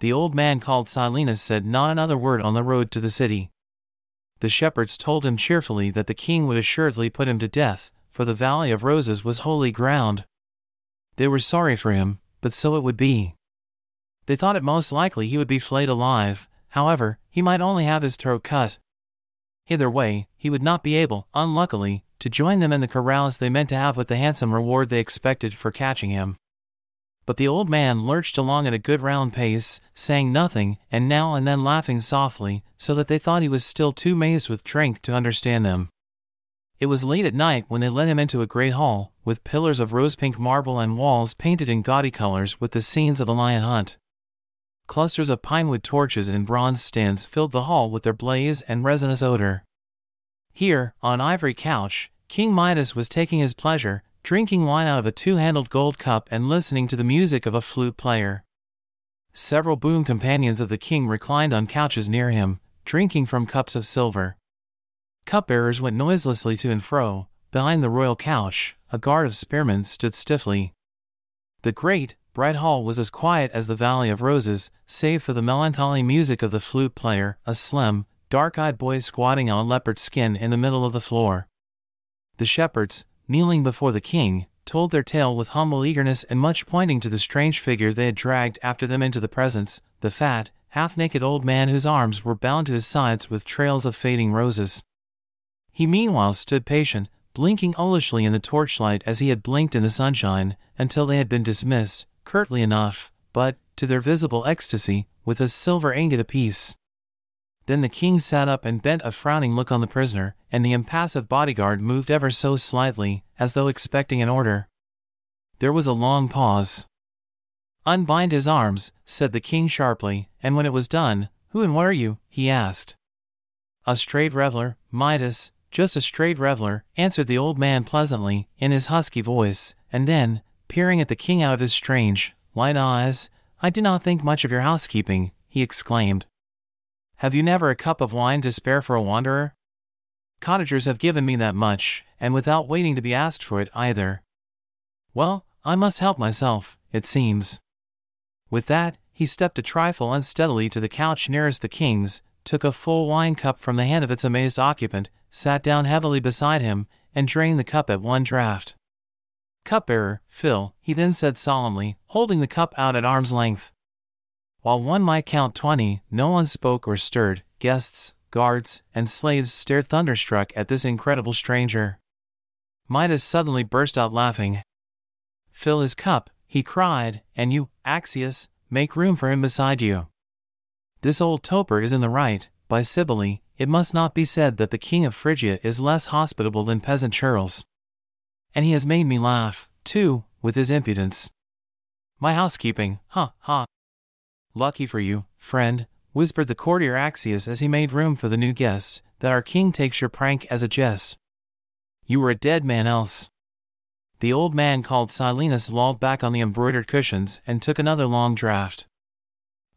The old man called Silenus said not another word on the road to the city. The shepherds told him cheerfully that the king would assuredly put him to death, for the Valley of Roses was holy ground. They were sorry for him, but so it would be. They thought it most likely he would be flayed alive, however, he might only have his throat cut. Either way, he would not be able, unluckily, to join them in the carouse they meant to have with the handsome reward they expected for catching him. But the old man lurched along at a good round pace, saying nothing, and now and then laughing softly, so that they thought he was still too mazed with drink to understand them. It was late at night when they led him into a great hall, with pillars of rose-pink marble and walls painted in gaudy colors with the scenes of the lion hunt. Clusters of pinewood torches and bronze stands filled the hall with their blaze and resinous odor. Here, on an ivory couch, King Midas was taking his pleasure, drinking wine out of a two-handled gold cup and listening to the music of a flute player. Several boon companions of the king reclined on couches near him, drinking from cups of silver. Cupbearers went noiselessly to and fro. Behind the royal couch, a guard of spearmen stood stiffly. The great, bright hall was as quiet as the Valley of Roses, save for the melancholy music of the flute player, a slim, dark-eyed boy squatting on a leopard skin in the middle of the floor. The shepherds, kneeling before the king, told their tale with humble eagerness and much pointing to the strange figure they had dragged after them into the presence, the fat, half-naked old man whose arms were bound to his sides with trails of fading roses. He meanwhile stood patient, blinking owlishly in the torchlight as he had blinked in the sunshine, until they had been dismissed, curtly enough, but, to their visible ecstasy, with a silver ingot apiece. Then the king sat up and bent a frowning look on the prisoner, and the impassive bodyguard moved ever so slightly, as though expecting an order. There was a long pause. "Unbind his arms," said the king sharply, and when it was done, "Who and what are you?" he asked. "A strayed reveler, Midas. Just a strayed reveler," answered the old man pleasantly, in his husky voice, and then, peering at the king out of his strange, light eyes, "I do not think much of your housekeeping," he exclaimed. "Have you never a cup of wine to spare for a wanderer? Cottagers have given me that much, and without waiting to be asked for it either. Well, I must help myself, it seems." With that, he stepped a trifle unsteadily to the couch nearest the king's, took a full wine cup from the hand of its amazed occupant, sat down heavily beside him, and drained the cup at one draught. "Cupbearer, fill," he then said solemnly, holding the cup out at arm's length. While one might count 20, no one spoke or stirred. Guests, guards, and slaves stared thunderstruck at this incredible stranger. Midas suddenly burst out laughing. "Fill his cup," he cried, "and you, Axius, make room for him beside you. This old toper is in the right. By Sibylle, it must not be said that the king of Phrygia is less hospitable than peasant churls. And he has made me laugh, too, with his impudence. My housekeeping, ha, ha." "Lucky for you, friend," whispered the courtier Axius as he made room for the new guest, "that our king takes your prank as a jest. You were a dead man else." The old man called Silenus lolled back on the embroidered cushions and took another long draught.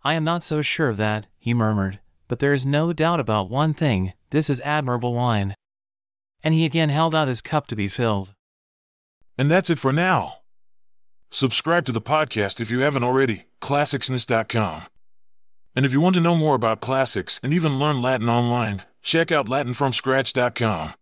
"I am not so sure of that," he murmured. "But there is no doubt about one thing, this is admirable wine." And he again held out his cup to be filled. And that's it for now. Subscribe to the podcast if you haven't already, Classicsness.com. And if you want to know more about classics and even learn Latin online, check out LatinFromScratch.com.